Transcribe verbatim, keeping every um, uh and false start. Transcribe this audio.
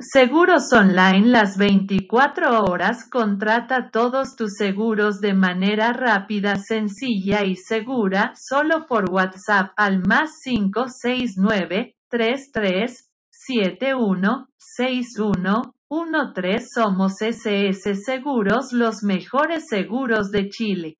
Seguros online las veinticuatro horas. Contrata todos tus seguros de manera rápida, sencilla y segura, solo por WhatsApp al más cinco seis nueve, tres tres siete uno, seis uno uno tres. Somos S S S Seguros, los mejores seguros de Chile.